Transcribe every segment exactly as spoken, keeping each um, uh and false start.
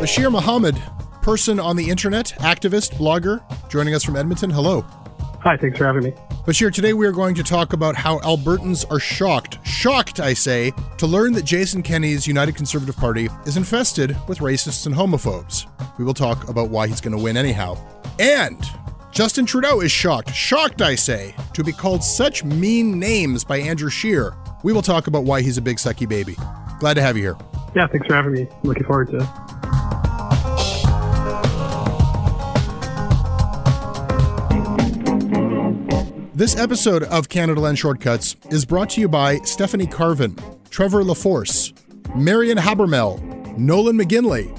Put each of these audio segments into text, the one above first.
Bashir Mohammed, person on the internet, activist, blogger, joining us from Edmonton. Hello. Hi, thanks for having me. Bashir, today we are going to talk about how Albertans are shocked, shocked, I say, to learn that Jason Kenney's United Conservative Party is infested with racists and homophobes. We will talk about why he's going to win anyhow. And Justin Trudeau is shocked, shocked, I say, to be called such mean names by Andrew Scheer. We will talk about why he's a big sucky baby. Glad to have you here. Yeah, thanks for having me. Looking forward to it. This episode of Canadaland Shortcuts is brought to you by Stephanie Carvin, Trevor LaForce, Marion Habermel, Nolan McGinley,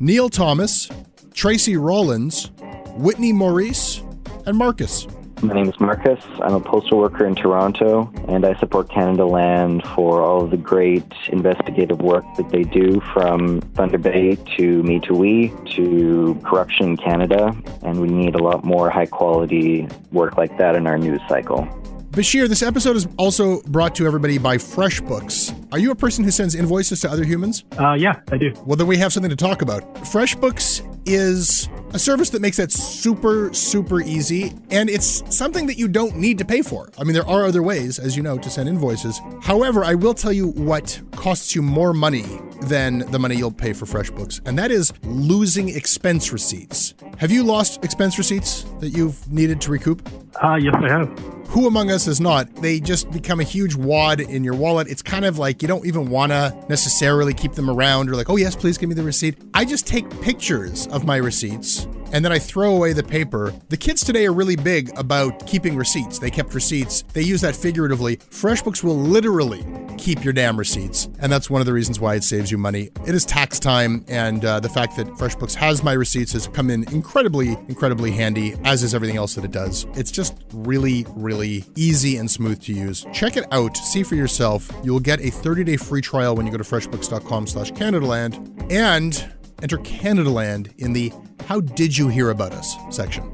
Neil Thomas, Tracy Rollins, Whitney Maurice, and Marcus. My name is Marcus. I'm a postal worker in Toronto, and I support Canadaland for all of the great investigative work that they do, from Thunder Bay to Me Too We to Corruption in Canada, and we need a lot more high-quality work like that in our news cycle. Bashir, this episode is also brought to everybody by FreshBooks. Are you a person who sends invoices to other humans? Uh, yeah, I do. Well, then we have something to talk about. FreshBooks is a service that makes that super, super easy, and it's something that you don't need to pay for. I mean, there are other ways, as you know, to send invoices. However, I will tell you what costs you more money than the money you'll pay for FreshBooks, and that is losing expense receipts. Have you lost expense receipts that you've needed to recoup? Uh, yes, I have. Who among us is not? They just become a huge wad in your wallet. It's kind of like you don't even want to necessarily keep them around, or like, oh yes, please give me the receipt. I just take pictures of my receipts and then I throw away the paper. The kids today are really big about keeping receipts. They kept receipts. They use that figuratively. FreshBooks will literally keep your damn receipts. And that's one of the reasons why it saves you money. It is tax time. And uh, the fact that FreshBooks has my receipts has come in incredibly, incredibly handy, as is everything else that it does. It's just really, really easy and smooth to use. Check it out. See for yourself. You'll get a thirty-day free trial when you go to freshbooks.com slash Canadaland and enter Canadaland in the How Did You Hear About Us section.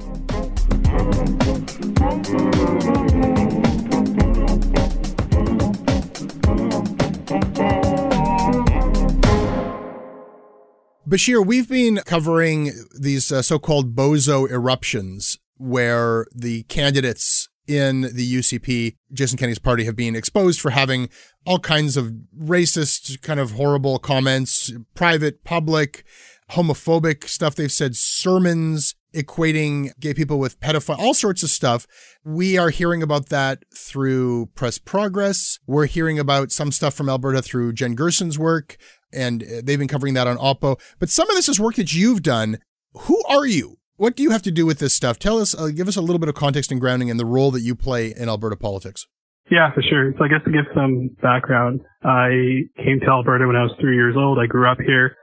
Bashir, we've been covering these uh, so-called bozo eruptions where the candidates in the U C P, Jason Kenney's party, have been exposed for having all kinds of racist, kind of horrible comments, private, public, homophobic stuff. They've said sermons. equating gay people with pedophiles, all sorts of stuff. We are hearing about that through Press Progress. We're hearing about some stuff from Alberta through Jen Gerson's work, and they've been covering that on O P P O. But some of this is work that you've done. Who are you? What do you have to do with this stuff? Tell us, uh, give us a little bit of context and grounding in the role that you play in Alberta politics. Yeah, for sure. So I guess to give some background, I came to Alberta when I was three years old. I grew up here.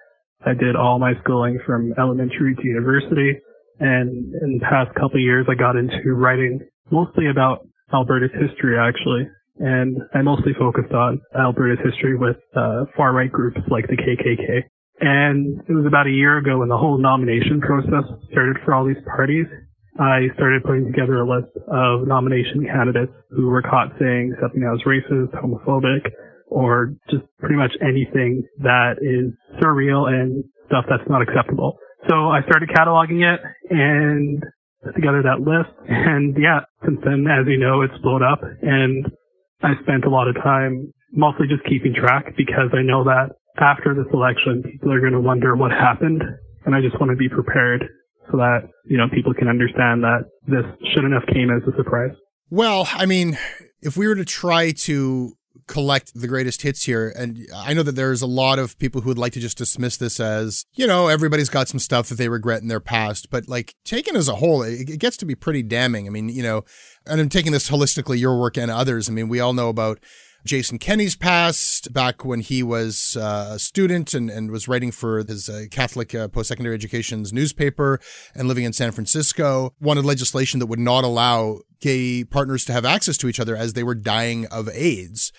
I did all my schooling from elementary to university. And in the past couple of years, I got into writing mostly about Alberta's history, actually. And I mostly focused on Alberta's history with uh, far-right groups like the K K K. And it was about a year ago when the whole nomination process started for all these parties. I started putting together a list of nomination candidates who were caught saying something that was racist, homophobic, or just pretty much anything that is surreal and stuff that's not acceptable. So I started cataloging it and put together that list. And yeah, since then, as you know, it's blown up. And I spent a lot of time mostly just keeping track, because I know that after this election, people are going to wonder what happened. And I just want to be prepared so that, you know, people can understand that this shouldn't have came as a surprise. Well, I mean, if we were to try to collect the greatest hits here, and I know that there's a lot of people who would like to just dismiss this as, you know, everybody's got some stuff that they regret in their past, but like taken as a whole, it, it gets to be pretty damning. I mean, you know, and I'm taking this holistically, your work and others. I mean, we all know about Jason Kenney's past back when he was uh, a student and, and was writing for his uh, Catholic uh, post-secondary education's newspaper and living in San Francisco, wanted legislation that would not allow gay partners to have access to each other as they were dying of AIDS.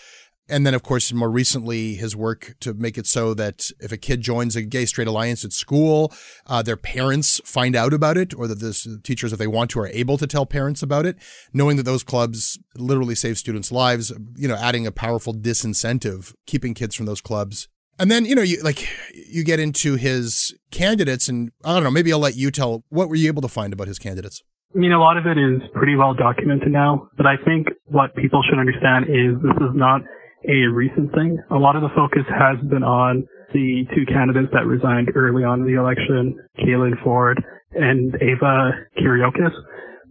And then, of course, more recently, his work to make it so that if a kid joins a gay straight alliance at school, uh, their parents find out about it, or that the teachers, if they want to, are able to tell parents about it, knowing that those clubs literally save students' lives, you know, adding a powerful disincentive, keeping kids from those clubs. And then, you know, you like you get into his candidates, and I don't know, maybe I'll let you tell, what were you able to find about his candidates? I mean, a lot of it is pretty well documented now, but I think what people should understand is this is not a recent thing. A lot of the focus has been on the two candidates that resigned early on in the election, Kaylin Ford and Ava Kiriokas.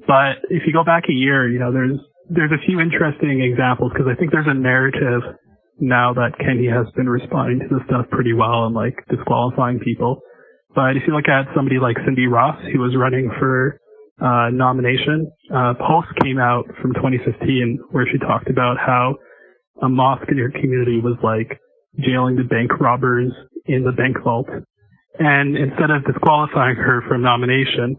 But if you go back a year, you know, there's there's a few interesting examples, because I think there's a narrative now that Kenney has been responding to this stuff pretty well and like disqualifying people. But if you look at somebody like Cindy Ross, who was running for uh nomination, uh Pulse came out from twenty fifteen where she talked about how a mosque in your community was like jailing the bank robbers in the bank vault. And instead of disqualifying her from nomination,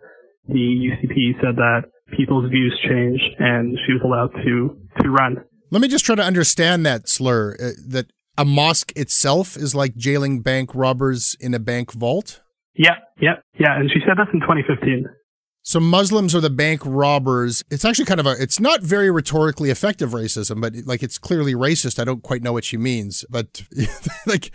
the U C P said that people's views change and she was allowed to, to run. Let me just try to understand that slur, uh, that a mosque itself is like jailing bank robbers in a bank vault? Yeah, yeah, yeah. And she said this in twenty fifteen. So Muslims are the bank robbers. It's actually kind of a, it's not very rhetorically effective racism, but like it's clearly racist. I don't quite know what she means, but like,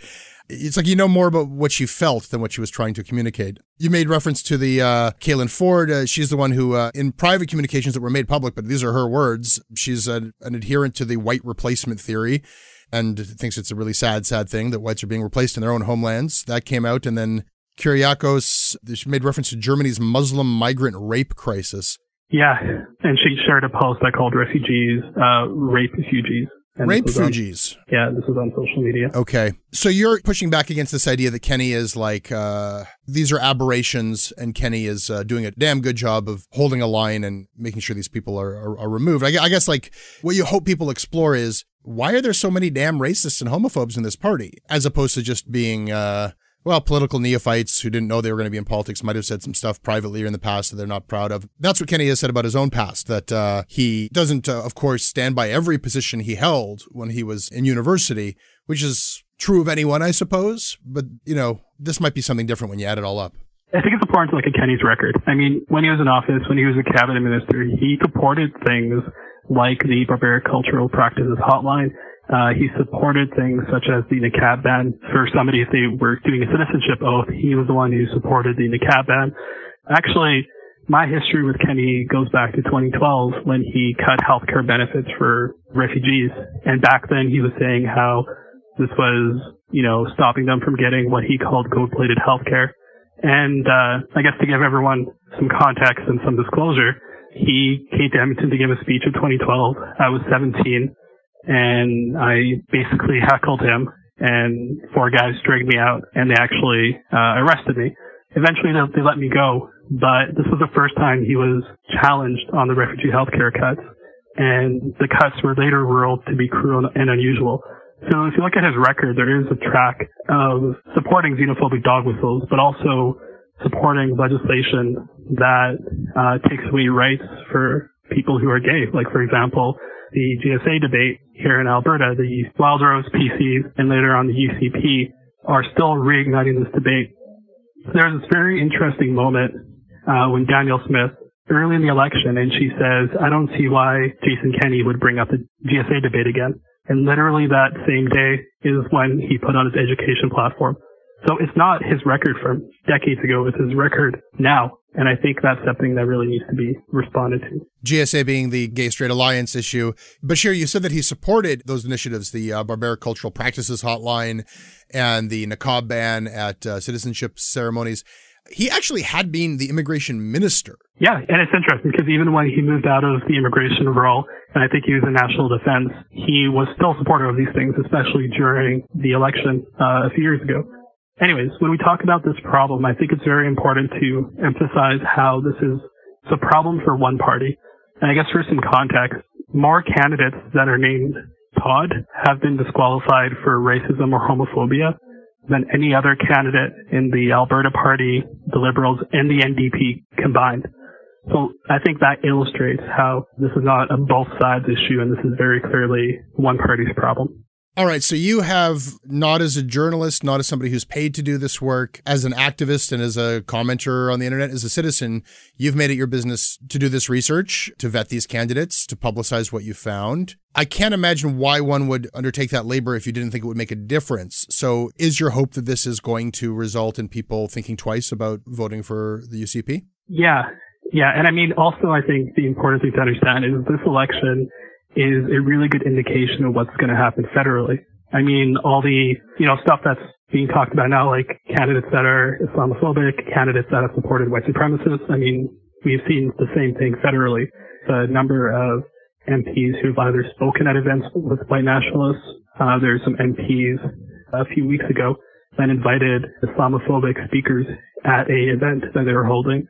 it's like you know more about what she felt than what she was trying to communicate. You made reference to the uh, Kaylin Ford. Uh, she's the one who, uh, in private communications that were made public, but these are her words, she's an, an adherent to the white replacement theory and thinks it's a really sad, sad thing that whites are being replaced in their own homelands. That came out, and then Kyriakos, she made reference to Germany's Muslim migrant rape crisis. Yeah, and she shared a post that called refugees, uh, rape refugees. Rape refugees. Yeah, this is on social media. Okay. So you're pushing back against this idea that Kenney is like, uh, these are aberrations, and Kenney is uh, doing a damn good job of holding a line and making sure these people are, are, are removed. I, I guess like what you hope people explore is, why are there so many damn racists and homophobes in this party, as opposed to just being... Uh, Well, political neophytes who didn't know they were going to be in politics might have said some stuff privately or in the past that they're not proud of. That's what Kenney has said about his own past, that uh, he doesn't, uh, of course, stand by every position he held when he was in university, which is true of anyone, I suppose. But, you know, this might be something different when you add it all up. I think it's important to look at Kenney's record. I mean, when he was in office, when he was a cabinet minister, he supported things like the Barbaric Cultural Practices Hotline. Uh, he supported things such as the niqab ban for somebody if they were doing a citizenship oath. He was the one who supported the niqab ban. Actually, my history with Kenney goes back to twenty twelve when he cut healthcare benefits for refugees. And back then he was saying how this was, you know, stopping them from getting what he called gold-plated healthcare. And, uh, I guess to give everyone some context and some disclosure, he came to Edmonton to give a speech in twenty twelve. I was seventeen, and I basically heckled him, and four guys dragged me out, and they actually uh, arrested me. Eventually, they, they let me go, but this was the first time he was challenged on the refugee healthcare cuts, and the cuts were later ruled to be cruel and unusual. So if you look at his record, there is a track of supporting xenophobic dog whistles, but also supporting legislation that uh takes away rights for people who are gay. Like, for example, the G S A debate here in Alberta, the Wildrose P Cs, and later on the U C P are still reigniting this debate. There's this very interesting moment uh when Danielle Smith, early in the election, and she says, I don't see why Jason Kenney would bring up the G S A debate again. And literally that same day is when he put on his education platform. So it's not his record from decades ago, it's his record now. And I think that's something that really needs to be responded to. G S A being the Gay Straight Alliance issue. Bashir, you said that he supported those initiatives, the uh, Barbaric Cultural Practices Hotline and the niqab ban at uh, citizenship ceremonies. He actually had been the immigration minister. Yeah, and it's interesting because even when he moved out of the immigration role, and I think he was in national defense, he was still supportive of these things, especially during the election uh, a few years ago. Anyways, when we talk about this problem, I think it's very important to emphasize how this is a problem for one party. And I guess for some context, more candidates that are named Todd have been disqualified for racism or homophobia than any other candidate in the Alberta Party, the Liberals, and the N D P combined. So I think that illustrates how this is not a both sides issue, and this is very clearly one party's problem. All right, so you have, not as a journalist, not as somebody who's paid to do this work, as an activist and as a commenter on the internet, as a citizen, you've made it your business to do this research, to vet these candidates, to publicize what you found. I can't imagine why one would undertake that labor if you didn't think it would make a difference. So is your hope that this is going to result in people thinking twice about voting for the U C P? Yeah, yeah. And I mean, also, I think the important thing to understand is this election is a really good indication of what's going to happen federally. I mean, all the, you know, stuff that's being talked about now, like candidates that are Islamophobic, candidates that have supported white supremacists. I mean, we've seen the same thing federally. The number of M Ps who've either spoken at events with white nationalists. Uh, there's some M Ps a few weeks ago that invited Islamophobic speakers at a event that they were holding.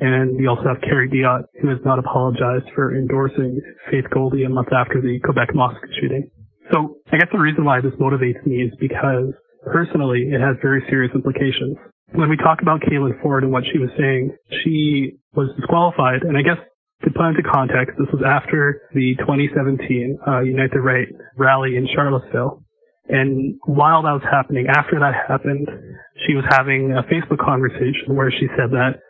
And we also have Kerry Diotte, who has not apologized for endorsing Faith Goldie a month after the Quebec mosque shooting. So I guess the reason why this motivates me is because, personally, it has very serious implications. When we talk about Kaylin Ford and what she was saying, she was disqualified. And I guess, to put into context, this was after the twenty seventeen uh, Unite the Right rally in Charlottesville. And while that was happening, after that happened, she was having a Facebook conversation where she said that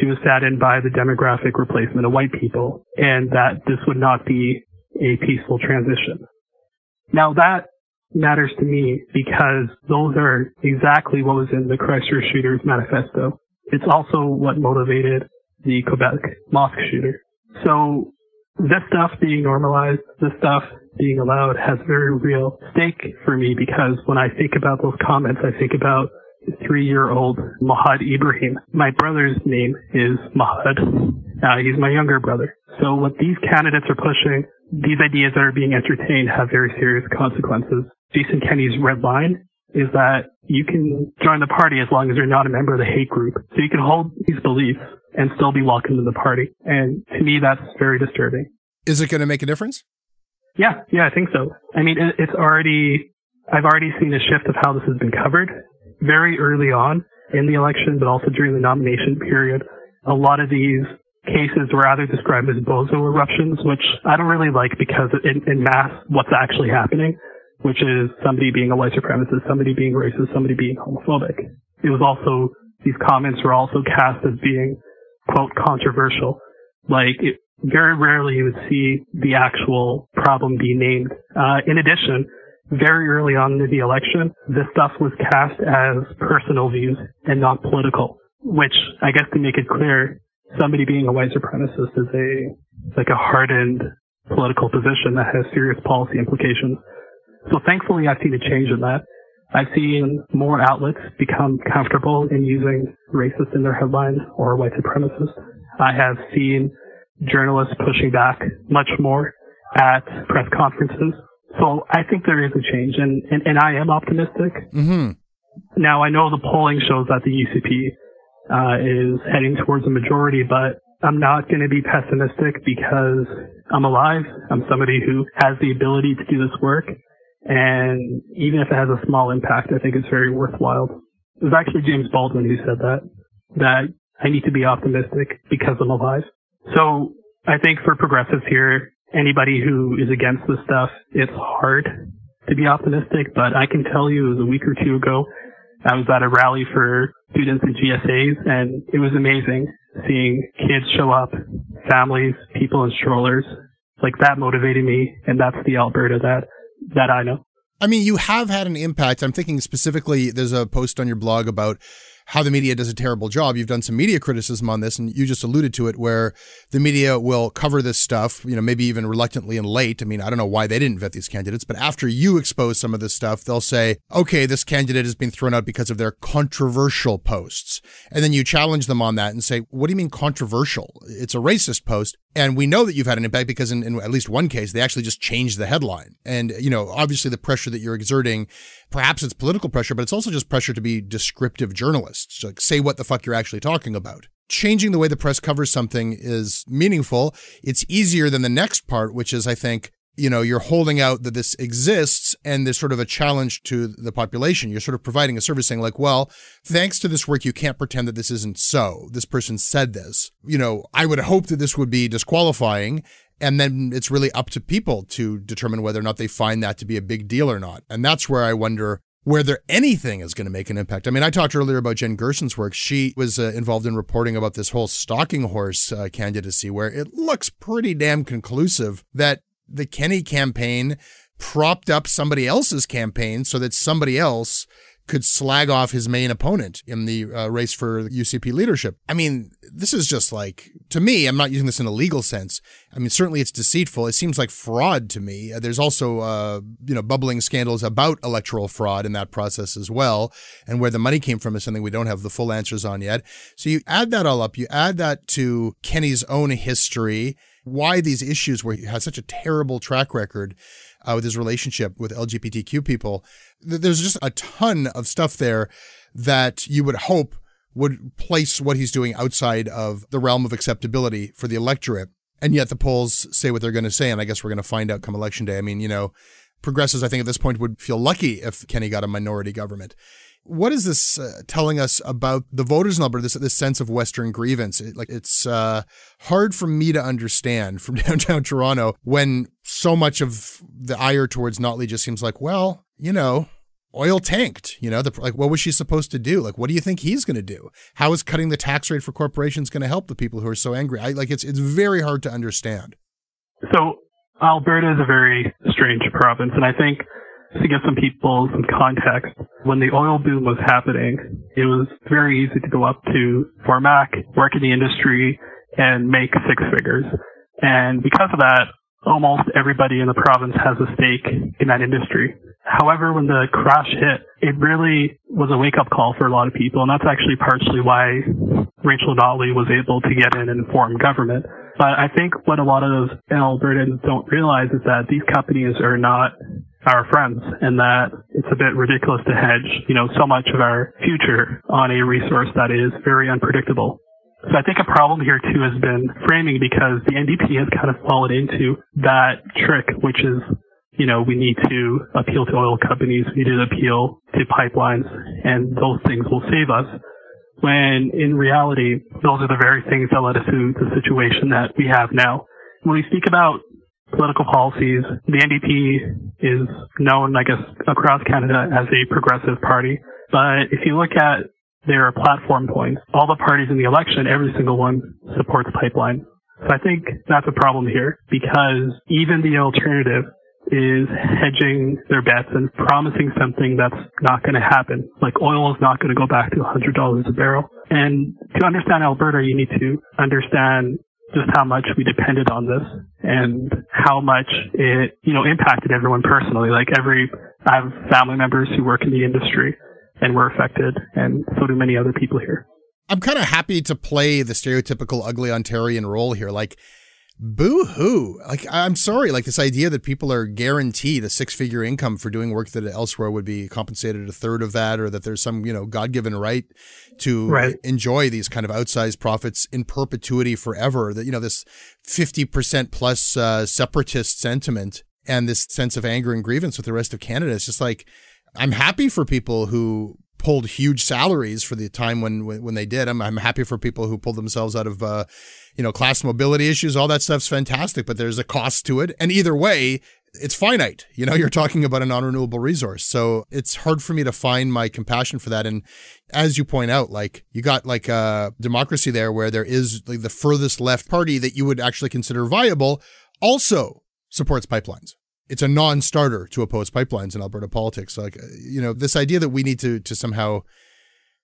she was saddened by the demographic replacement of white people and that this would not be a peaceful transition. Now, that matters to me because those are exactly what was in the Christchurch Shooters Manifesto. It's also what motivated the Quebec mosque shooter. So this stuff being normalized, this stuff being allowed has very real stake for me, because when I think about those comments, I think about three-year-old Mahad Ibrahim. My brother's name is Mahad. Uh, he's my younger brother. So what these candidates are pushing, these ideas that are being entertained, have very serious consequences. Jason Kenney's red line is that you can join the party as long as you're not a member of the hate group. So you can hold these beliefs and still be welcome to the party. And to me, that's very disturbing. Is it going to make a difference? Yeah, yeah, I think so. I mean, it's already, I've already seen a shift of how this has been covered. Very early on in the election, but also during the nomination period, a lot of these cases were either described as bozo eruptions, which I don't really like because it masks what's actually happening, which is somebody being a white supremacist, somebody being racist, somebody being homophobic. It was also, these comments were also cast as being, quote, controversial. Like, it, very rarely you would see the actual problem be named. Uh, in addition, very early on in the election, this stuff was cast as personal views and not political, which I guess, to make it clear, somebody being a white supremacist is a like a hardened political position that has serious policy implications. So thankfully, I've seen a change in that. I've seen more outlets become comfortable in using racist in their headlines or white supremacist. I have seen journalists pushing back much more at press conferences. So I think there is a change, and, and, and I am optimistic. Mm-hmm. Now, I know the polling shows that the U C P uh, is heading towards a majority, but I'm not going to be pessimistic because I'm alive. I'm somebody who has the ability to do this work. And even if it has a small impact, I think it's very worthwhile. It was actually James Baldwin who said that, that I need to be optimistic because I'm alive. So I think for progressives here, anybody who is against this stuff, it's hard to be optimistic. But I can tell you, it was a week or two ago, I was at a rally for students at G S As, and it was amazing seeing kids show up, families, people in strollers. Like, that motivated me, and that's the Alberta that that I know. I mean, you have had an impact. I'm thinking specifically, there's a post on your blog about how the media does a terrible job. You've done some media criticism on this, and you just alluded to it, where the media will cover this stuff, you know, maybe even reluctantly and late. I mean, I don't know why they didn't vet these candidates, but after you expose some of this stuff, they'll say, okay, this candidate has been thrown out because of their controversial posts. And then you challenge them on that and say, what do you mean controversial? It's a racist post. And we know that you've had an impact because in, in at least one case, they actually just changed the headline. And, you know, obviously the pressure that you're exerting, perhaps it's political pressure, but it's also just pressure to be descriptive journalists, like say what the fuck you're actually talking about. Changing the way the press covers something is meaningful. It's easier than the next part, which is, I think, you know, you're holding out that this exists and there's sort of a challenge to the population. You're sort of providing a service saying like, well, thanks to this work, you can't pretend that this isn't so. This person said this. You know, I would hope that this would be disqualifying. And then it's really up to people to determine whether or not they find that to be a big deal or not. And that's where I wonder whether anything is going to make an impact. I mean, I talked earlier about Jen Gerson's work. She was uh, involved in reporting about this whole stalking horse uh, candidacy, where it looks pretty damn conclusive that the Kenney campaign propped up somebody else's campaign so that somebody else could slag off his main opponent in the uh, race for U C P leadership. I mean, this is just like, to me, I'm not using this in a legal sense. I mean, certainly it's deceitful. It seems like fraud to me. There's also, uh, you know, bubbling scandals about electoral fraud in that process as well. And where the money came from is something we don't have the full answers on yet. So you add that all up, you add that to Kenney's own history, why these issues where he has such a terrible track record uh, with his relationship with L G B T Q people. There's just a ton of stuff there that you would hope would place what he's doing outside of the realm of acceptability for the electorate. And yet the polls say what they're going to say, and I guess we're going to find out come election day. I mean, you know, progressives, I think at this point would feel lucky if Kenney got a minority government. What is this uh, telling us about the voters in Alberta, this, this sense of Western grievance? It, like It's uh, hard for me to understand from downtown Toronto when so much of the ire towards Notley just seems like, well, you know, oil tanked, you know, the, like, what was she supposed to do? Like, what do you think he's going to do? How is cutting the tax rate for corporations going to help the people who are so angry? I, like, it's it's very hard to understand. So Alberta is a very strange province, and I think to give some people some context, when the oil boom was happening, it was very easy to go up to Formac, work in the industry, and make six figures. And because of that, almost everybody in the province has a stake in that industry. However, when the crash hit, it really was a wake-up call for a lot of people, and that's actually partially why Rachel Notley was able to get in and form government. But I think what a lot of Albertans don't realize is that these companies are not our friends, and that it's a bit ridiculous to hedge, you know, so much of our future on a resource that is very unpredictable. So I think a problem here too has been framing, because the N D P has kind of fallen into that trick, which is, you know, we need to appeal to oil companies, we need to appeal to pipelines, and those things will save us. When in reality, those are the very things that led us to the situation that we have now. When we speak about political policies, the N D P is known, I guess, across Canada as a progressive party. But if you look at their platform points, all the parties in the election, every single one supports pipeline. So I think that's a problem here, because even the alternative is hedging their bets and promising something that's not going to happen. Like, oil is not going to go back to one hundred dollars a barrel. And to understand Alberta, you need to understand just how much we depended on this and how much it, you know, impacted everyone personally. Like, every, I have family members who work in the industry and were affected, and so do many other people here. I'm kind of happy to play the stereotypical ugly Ontarian role here. Like, boo-hoo. Like, I'm sorry. Like, this idea that people are guaranteed a six-figure income for doing work that elsewhere would be compensated a third of that, or that there's some, you know, God-given right to right. enjoy these kind of outsized profits in perpetuity forever. That, you know, this fifty percent plus uh, separatist sentiment and this sense of anger and grievance with the rest of Canada. It's just like, I'm happy for people who pulled huge salaries for the time when when they did. I'm I'm happy for people who pulled themselves out of, uh, you know, class mobility issues. All that stuff's fantastic, but there's a cost to it. And either way, it's finite. You know, you're talking about a non-renewable resource. So it's hard for me to find my compassion for that. And as you point out, like, you got like a democracy there where there is like the furthest left party that you would actually consider viable also supports pipelines. It's a non-starter to oppose pipelines in Alberta politics. Like, you know, this idea that we need to to somehow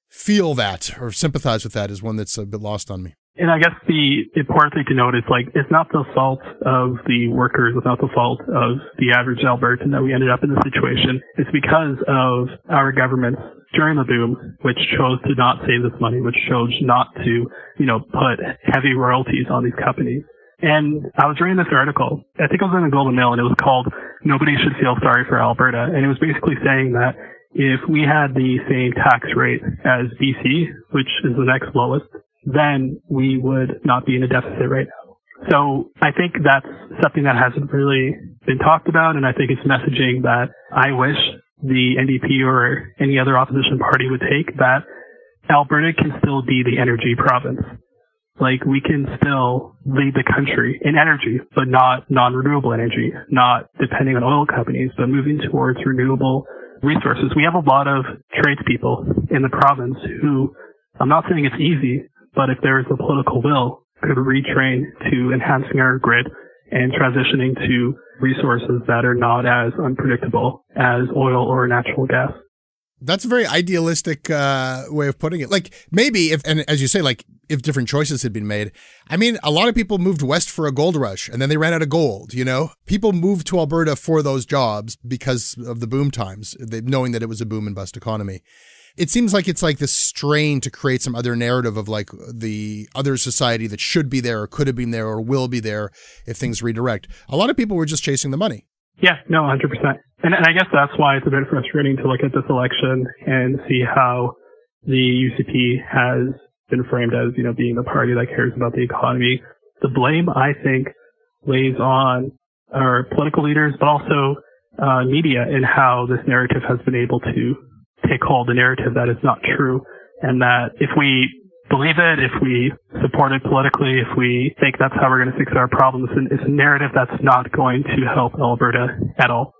feel that or sympathize with that is one that's a bit lost on me. And I guess the important thing to note is, like, it's not the fault of the workers, it's not the fault of the average Albertan that we ended up in this situation. It's because of our governments during the boom, which chose to not save this money, which chose not to, you know, put heavy royalties on these companies. And I was reading this article, I think it was in the Globe and Mail, and it was called Nobody Should Feel Sorry for Alberta. And it was basically saying that if we had the same tax rate as B C, which is the next lowest, then we would not be in a deficit right now. So I think that's something that hasn't really been talked about. And I think it's messaging that I wish the N D P or any other opposition party would take, that Alberta can still be the energy province. Like, we can still lead the country in energy, but not non-renewable energy, not depending on oil companies, but moving towards renewable resources. We have a lot of tradespeople in the province who, I'm not saying it's easy, but if there is the political will, could retrain to enhancing our grid and transitioning to resources that are not as unpredictable as oil or natural gas. That's a very idealistic uh, way of putting it. Like, maybe if, and as you say, like, if different choices had been made. I mean, a lot of people moved west for a gold rush and then they ran out of gold, you know? People moved to Alberta for those jobs because of the boom times, they, knowing that it was a boom and bust economy. It seems like it's like this strain to create some other narrative of like the other society that should be there or could have been there or will be there if things redirect. A lot of people were just chasing the money. Yeah, no, one hundred percent. And, and I guess that's why it's a bit frustrating to look at this election and see how the U C P has been framed as, you know, being the party that cares about the economy. The blame, I think, lays on our political leaders, but also uh, media, and how this narrative has been able to take hold, the narrative that is not true, and that if we believe it, if we support it politically, if we think that's how we're going to fix our problems, and it's a narrative that's not going to help Alberta at all.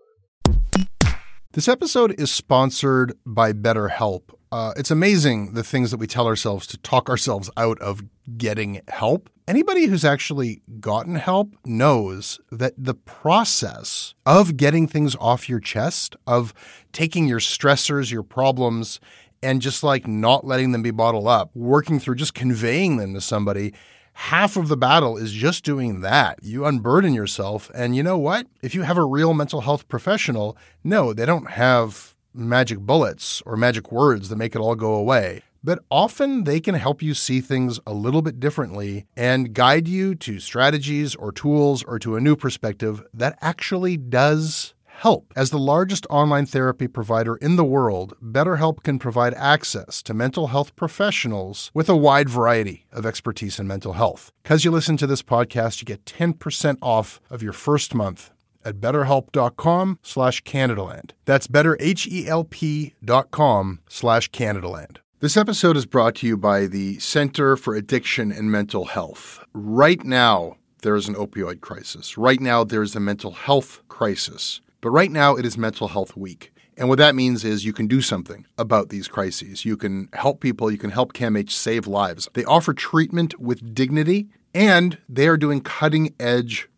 This episode is sponsored by BetterHelp. Uh, it's amazing the things that we tell ourselves to talk ourselves out of getting help. Anybody who's actually gotten help knows that the process of getting things off your chest, of taking your stressors, your problems, and just like not letting them be bottled up, working through just conveying them to somebody, half of the battle is just doing that. You unburden yourself. And you know what? If you have a real mental health professional, no, they don't have magic bullets or magic words that make it all go away. But often they can help you see things a little bit differently and guide you to strategies or tools or to a new perspective that actually does help. As the largest online therapy provider in the world, BetterHelp can provide access to mental health professionals with a wide variety of expertise in mental health. Because you listen to this podcast, you get ten percent off of your first month at betterhelp.com slash Canadaland. That's betterhelp.com slash Canadaland. This episode is brought to you by the Center for Addiction and Mental Health. Right now, there is an opioid crisis. Right now, there is a mental health crisis. But right now, it is Mental Health Week. And what that means is you can do something about these crises. You can help people. You can help CAMH save lives. They offer treatment with dignity, and they are doing cutting-edge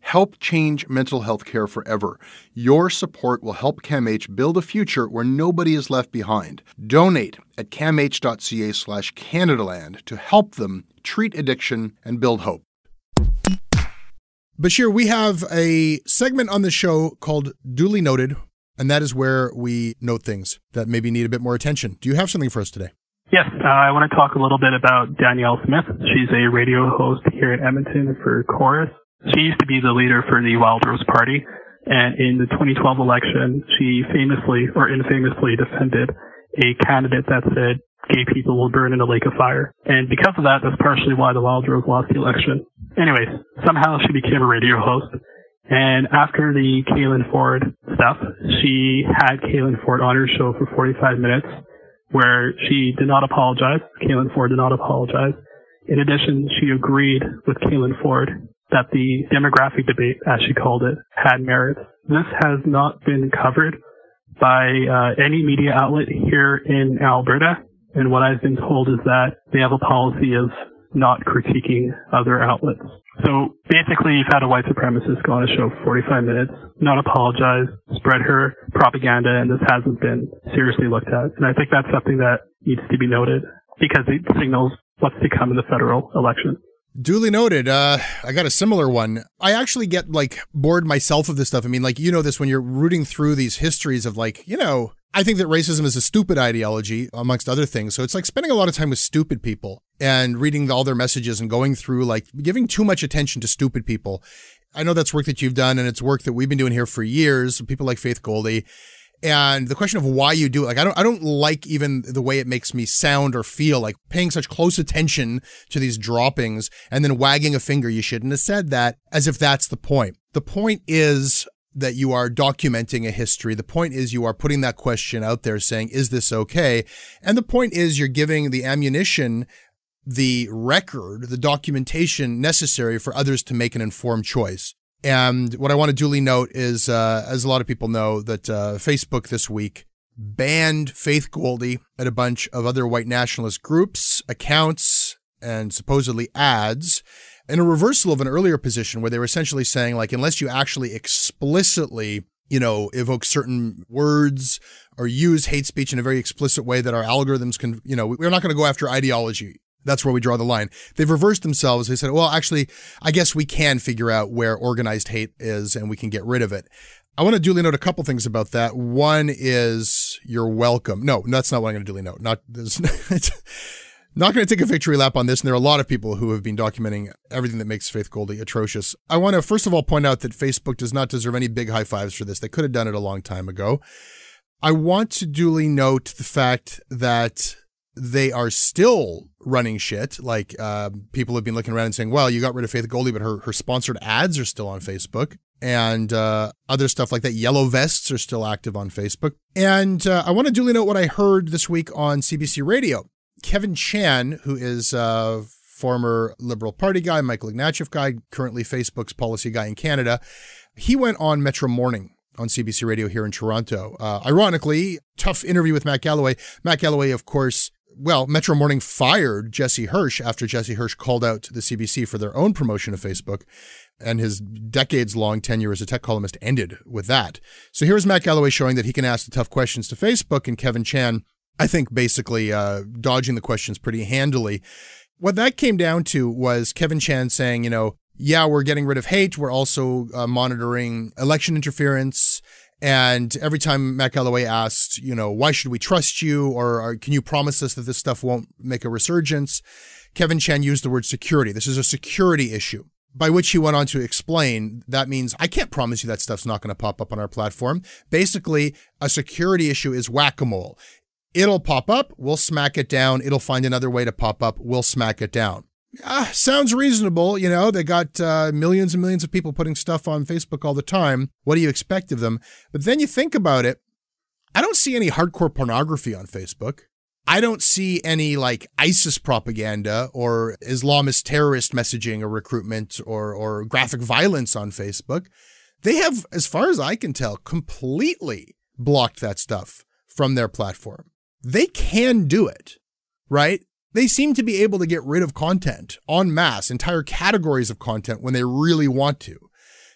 Help change mental health care forever. Your support will help CAMH build a future where nobody is left behind. Donate at camh.ca slash Canadaland to help them treat addiction and build hope. Bashir, we have a segment on the show called Duly Noted, and that is where we note things that maybe need a bit more attention. Do you have something for us today? Yes, uh, I want to talk a little bit about Danielle Smith. She's a radio host here in Edmonton for Chorus. She used to be the leader for the Wild Rose Party, and in the twenty twelve election, she famously or infamously defended a candidate that said gay people will burn in a lake of fire. And because of that, that's partially why the Wild Rose lost the election. Anyways, somehow she became a radio host, and after the Kaylin Ford stuff, she had Kaylin Ford on her show for forty-five minutes, where she did not apologize. Kaylin Ford did not apologize. In addition, she agreed with Kaylin Ford that the demographic debate, as she called it, had merit. This has not been covered by uh, any media outlet here in Alberta, and what I've been told is that they have a policy of not critiquing other outlets. So basically, you've had a white supremacist go on a show for forty-five minutes, not apologize, spread her propaganda, and this hasn't been seriously looked at. And I think that's something that needs to be noted because it signals what's to come in the federal election. Duly noted. Uh, I got a similar one. I actually get like bored myself of this stuff. I mean, like, you know this when you're rooting through these histories of like, you know, I think that racism is a stupid ideology amongst other things. So it's like spending a lot of time with stupid people and reading all their messages and going through like giving too much attention to stupid people. I know that's work that you've done and it's work that we've been doing here for years. People like Faith Goldie. And the question of why you do it, like, I don't I don't like even the way it makes me sound or feel, like paying such close attention to these droppings and then wagging a finger, you shouldn't have said that, as if that's the point. The point is that you are documenting a history. The point is you are putting that question out there saying, is this okay? And the point is you're giving the ammunition, the record, the documentation necessary for others to make an informed choice. And what I want to duly note is, uh, as a lot of people know, that uh, Facebook this week banned Faith Goldie and a bunch of other white nationalist groups, accounts, and supposedly ads, in a reversal of an earlier position where they were essentially saying, like, unless you actually explicitly, you know, evoke certain words or use hate speech in a very explicit way that our algorithms can, you know, we're not going to go after ideology. That's where we draw the line. They've reversed themselves. They said, well, actually, I guess we can figure out where organized hate is and we can get rid of it. I want to duly note a couple things about that. One is you're welcome. No, that's not what I'm going to duly note. Not, not going to take a victory lap on this. And there are a lot of people who have been documenting everything that makes Faith Goldie atrocious. I want to, first of all, point out that Facebook does not deserve any big high fives for this. They could have done it a long time ago. I want to duly note the fact that they are still running shit. Like uh, people have been looking around and saying, well, you got rid of Faith Goldie, but her, her sponsored ads are still on Facebook and uh, other stuff like that. Yellow vests are still active on Facebook. And uh, I want to duly note what I heard this week on C B C Radio. Kevin Chan, who is a former Liberal Party guy, Michael Ignatieff guy, currently Facebook's policy guy in Canada, he went on Metro Morning on C B C Radio here in Toronto. Uh, ironically, tough interview with Matt Galloway. Matt Galloway, of course, Well, Metro Morning fired Jesse Hirsch after Jesse Hirsch called out to the C B C for their own promotion of Facebook, and his decades-long tenure as a tech columnist ended with that. So here's Matt Galloway showing that he can ask the tough questions to Facebook, and Kevin Chan, I think, basically uh, dodging the questions pretty handily. What that came down to was Kevin Chan saying, you know, yeah, we're getting rid of hate. We're also uh, monitoring election interference. And every time Matt Galloway asked, you know, why should we trust you, or, or can you promise us that this stuff won't make a resurgence, Kevin Chan used the word security. This is a security issue, by which he went on to explain that means I can't promise you that stuff's not going to pop up on our platform. Basically, a security issue is whack-a-mole. It'll pop up. We'll smack it down. It'll find another way to pop up. We'll smack it down. Ah, sounds reasonable. You know, they got uh, millions and millions of people putting stuff on Facebook all the time. What do you expect of them? But then you think about it. I don't see any hardcore pornography on Facebook. I don't see any like ISIS propaganda or Islamist terrorist messaging or recruitment or, or graphic violence on Facebook. They have, as far as I can tell, completely blocked that stuff from their platform. They can do it, right? They seem to be able to get rid of content en masse, entire categories of content, when they really want to.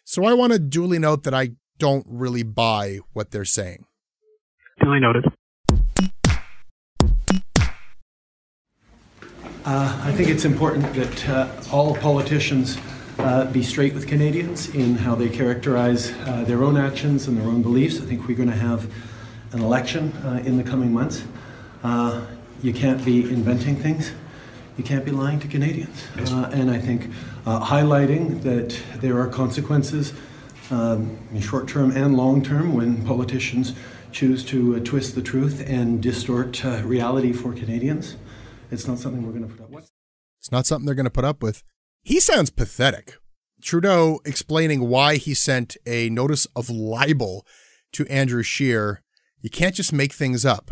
So I want to duly note that I don't really buy what they're saying. Duly noted. Uh, I think it's important that uh, all politicians uh, be straight with Canadians in how they characterize uh, their own actions and their own beliefs. I think we're going to have an election uh, in the coming months. Uh, You can't be inventing things. You can't be lying to Canadians. Uh, and I think uh, highlighting that there are consequences, um, in short-term and long-term, when politicians choose to uh, twist the truth and distort uh, reality for Canadians. It's not something we're going to put up with. It's not something they're going to put up with. He sounds pathetic. Trudeau explaining why he sent a notice of libel to Andrew Scheer. You can't just make things up.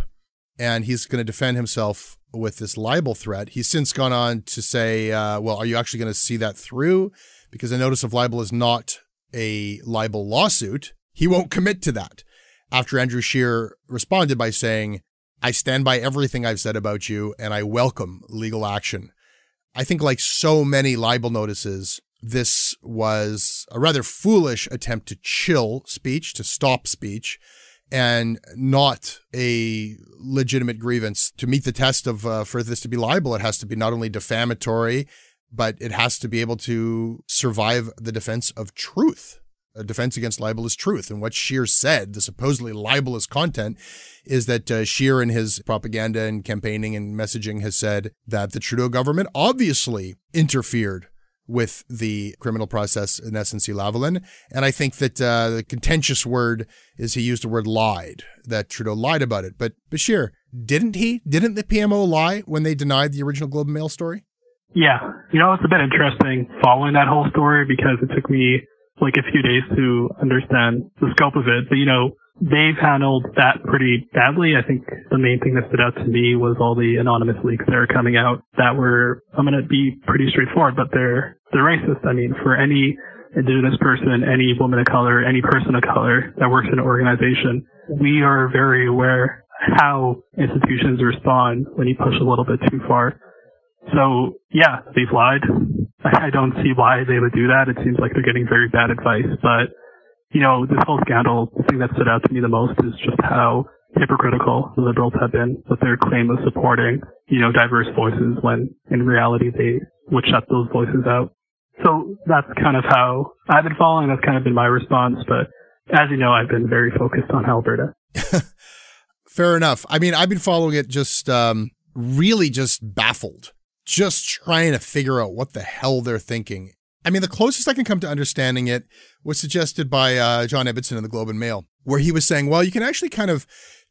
And he's going to defend himself with this libel threat. He's since gone on to say, uh, well, are you actually going to see that through? Because a notice of libel is not a libel lawsuit. He won't commit to that. After Andrew Scheer responded by saying, I stand by everything I've said about you, and I welcome legal action. I think like so many libel notices, this was a rather foolish attempt to chill speech, to stop speech, and not a legitimate grievance. To meet the test of uh, for this to be libel, it has to be not only defamatory, but it has to be able to survive the defense of truth. A defense against libel is truth. And what Scheer said, the supposedly libelous content, is that uh, Scheer in his propaganda and campaigning and messaging has said that the Trudeau government obviously interfered with the criminal process in S N C-Lavalin. And I think that uh, the contentious word is he used the word lied, that Trudeau lied about it. But Bashir, didn't he? Didn't the P M O lie when they denied the original Globe and Mail story? Yeah. You know, it's been interesting following that whole story because it took me like a few days to understand the scope of it. But, you know, they've handled that pretty badly. I think the main thing that stood out to me was all the anonymous leaks that are coming out that were, I'm going to be pretty straightforward, but they're They're racist. I mean, for any Indigenous person, any woman of color, any person of color that works in an organization, we are very aware how institutions respond when you push a little bit too far. So, yeah, they've lied. I don't see why they would do that. It seems like they're getting very bad advice. But, you know, this whole scandal, the thing that stood out to me the most is just how hypocritical the Liberals have been with their claim of supporting, you know, diverse voices when in reality they would shut those voices out. So that's kind of how I've been following. That's kind of been my response. But as you know, I've been very focused on Alberta. Fair enough. I mean, I've been following it just um, really just baffled, just trying to figure out what the hell they're thinking. I mean, the closest I can come to understanding it was suggested by uh, John Ibbotson in the Globe and Mail, where he was saying, well, you can actually kind of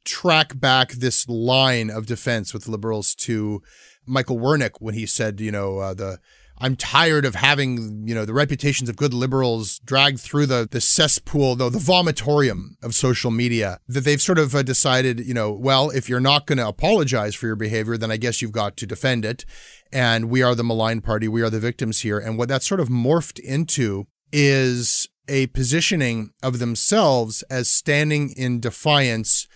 track back this line of defense with Liberals to Michael Wernick when he said, you know, uh, the I'm tired of having, you know, the reputations of good Liberals dragged through the the cesspool, though the vomitorium of social media, that they've sort of uh, decided, you know, well, if you're not going to apologize for your behavior, then I guess you've got to defend it. And we are the maligned party. We are the victims here. And what that sort of morphed into is a positioning of themselves as standing in defiance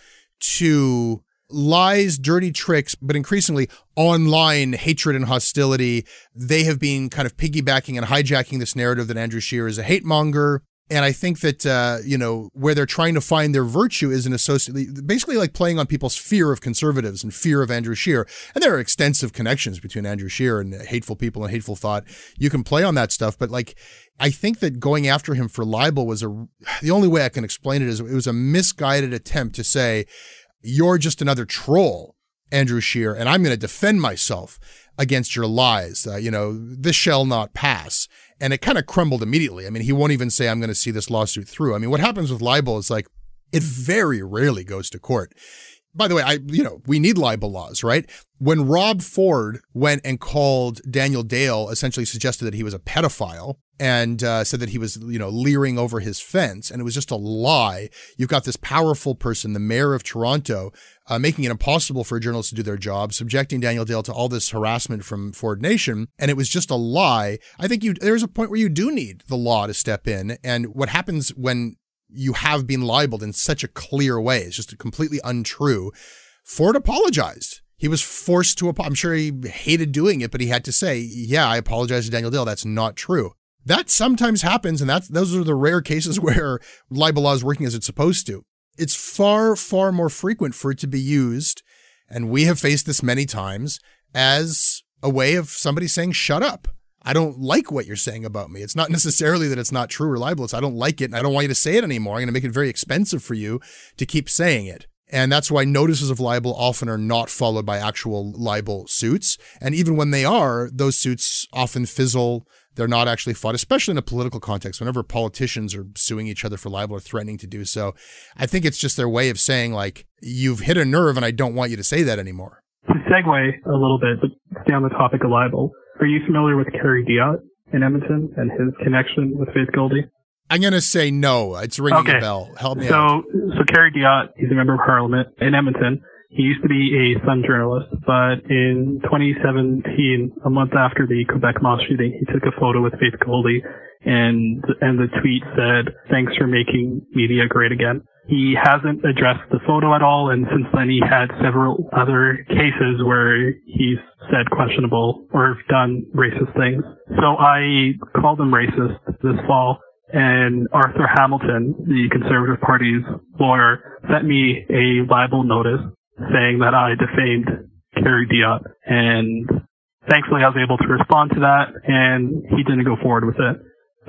to lies, dirty tricks, but increasingly online hatred and hostility. They have been kind of piggybacking and hijacking this narrative that Andrew Scheer is a hate monger. And I think that, uh, you know, where they're trying to find their virtue is an associate, basically like playing on people's fear of conservatives and fear of Andrew Scheer. And there are extensive connections between Andrew Scheer and hateful people and hateful thought. You can play on that stuff. But like, I think that going after him for libel was a, the only way I can explain it is it was a misguided attempt to say, you're just another troll, Andrew Scheer, and I'm going to defend myself against your lies. Uh, you know, this shall not pass. And it kind of crumbled immediately. I mean, he won't even say, I'm going to see this lawsuit through. I mean, what happens with libel is like, it very rarely goes to court. By the way, I, you know, we need libel laws, right? When Rob Ford went and called Daniel Dale, essentially suggested that he was a pedophile and uh, said that he was, you know, leering over his fence. And it was just a lie. You've got this powerful person, the mayor of Toronto, uh, making it impossible for journalists to do their job, subjecting Daniel Dale to all this harassment from Ford Nation. And it was just a lie. I think you there's a point where you do need the law to step in. And what happens when you have been libeled in such a clear way, it's just completely untrue. Ford apologized. He was forced to, I'm sure he hated doing it, but he had to say, yeah, I apologize to Daniel Dale. That's not true. That sometimes happens, and that's those are the rare cases where libel law is working as it's supposed to. It's far, far more frequent for it to be used, and we have faced this many times, as a way of somebody saying, shut up. I don't like what you're saying about me. It's not necessarily that it's not true or libel. It's I don't like it, and I don't want you to say it anymore. I'm going to make it very expensive for you to keep saying it. And that's why notices of libel often are not followed by actual libel suits. And even when they are, those suits often fizzle. They're not actually fought, especially in a political context. Whenever politicians are suing each other for libel or threatening to do so, I think it's just their way of saying, like, you've hit a nerve and I don't want you to say that anymore. To segue a little bit, but stay on the topic of libel, are you familiar with Kerry Diotte in Edmonton and his connection with Faith Goldie? I'm going to say no. It's ringing okay. a bell. Help me so, out. So Kerry Diotte, he's a member of Parliament in Edmonton. He used to be a Sun journalist, but in twenty seventeen, a month after the Quebec mass shooting, he took a photo with Faith Goldie, and and the tweet said, "Thanks for making media great again." He hasn't addressed the photo at all, and since then he had several other cases where he's said questionable or done racist things. So I called him racist this fall. And Arthur Hamilton, the Conservative Party's lawyer, sent me a libel notice saying that I defamed Kerry Diotte. And thankfully I was able to respond to that, and he didn't go forward with it.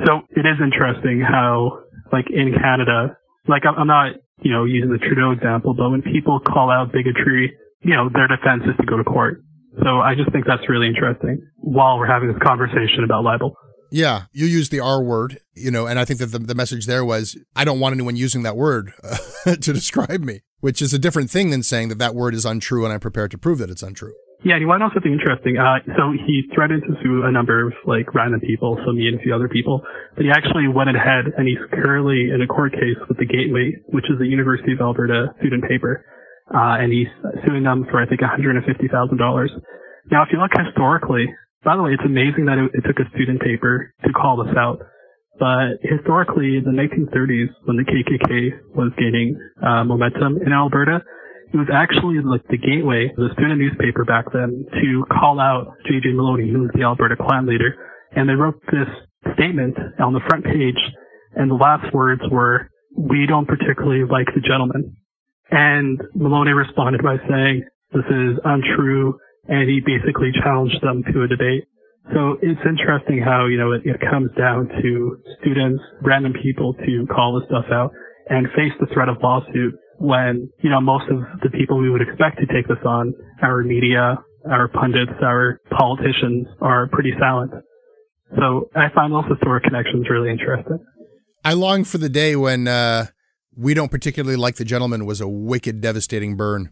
So it is interesting how, like, in Canada, like, I'm not, you know, using the Trudeau example, but when people call out bigotry, you know, their defense is to go to court. So I just think that's really interesting while we're having this conversation about libel. Yeah, you use the R word, you know, and I think that the, the message there was, I don't want anyone using that word uh, to describe me, which is a different thing than saying that that word is untrue and I'm prepared to prove that it's untrue. Yeah, and you want to know something interesting? Uh, so he threatened to sue a number of, like, random people, so me and a few other people, but he actually went ahead and he's currently in a court case with the Gateway, which is the University of Alberta student paper, uh, and he's suing them for, I think, one hundred fifty thousand dollars. Now, if you look historically, by the way, it's amazing that it, it took a student paper to call this out. But historically, in the nineteen thirties, when the K K K was gaining uh, momentum in Alberta, it was actually like the Gateway, the student newspaper back then, to call out J J Maloney, who was the Alberta Klan leader. And they wrote this statement on the front page, and the last words were, "We don't particularly like the gentleman." And Maloney responded by saying, "This is untrue." And he basically challenged them to a debate. So it's interesting how, you know, it, it comes down to students, random people, to call this stuff out and face the threat of lawsuit when, you know, most of the people we would expect to take this on, our media, our pundits, our politicians, are pretty silent. So I find those historic connections really interesting. I long for the day when uh, "we don't particularly like the gentleman" was a wicked, devastating burn.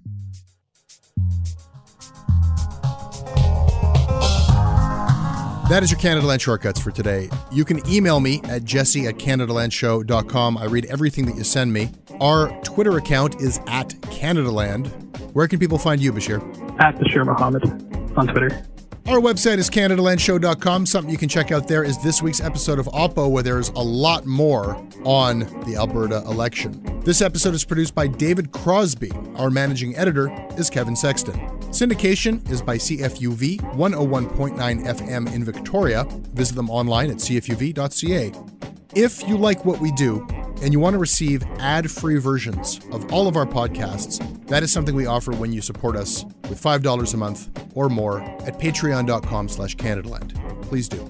That is your Canadaland Shortcuts for today. You can email me at jesse at canadalandshow.com. I read everything that you send me. Our Twitter account is at Canadaland. Where can people find you, Bashir? At Bashir Mohammed on Twitter. Our website is canadaland show dot com. Something you can check out there is this week's episode of OPPO, where there's a lot more on the Alberta election. This episode is produced by David Crosby. Our managing editor is Kevin Sexton. Syndication is by C F U V one oh one point nine F M in Victoria. Visit them online at c f u v dot c a. If you like what we do and you want to receive ad-free versions of all of our podcasts, that is something we offer when you support us with five dollars a month or more at patreon dot com slash Canadaland. Please do.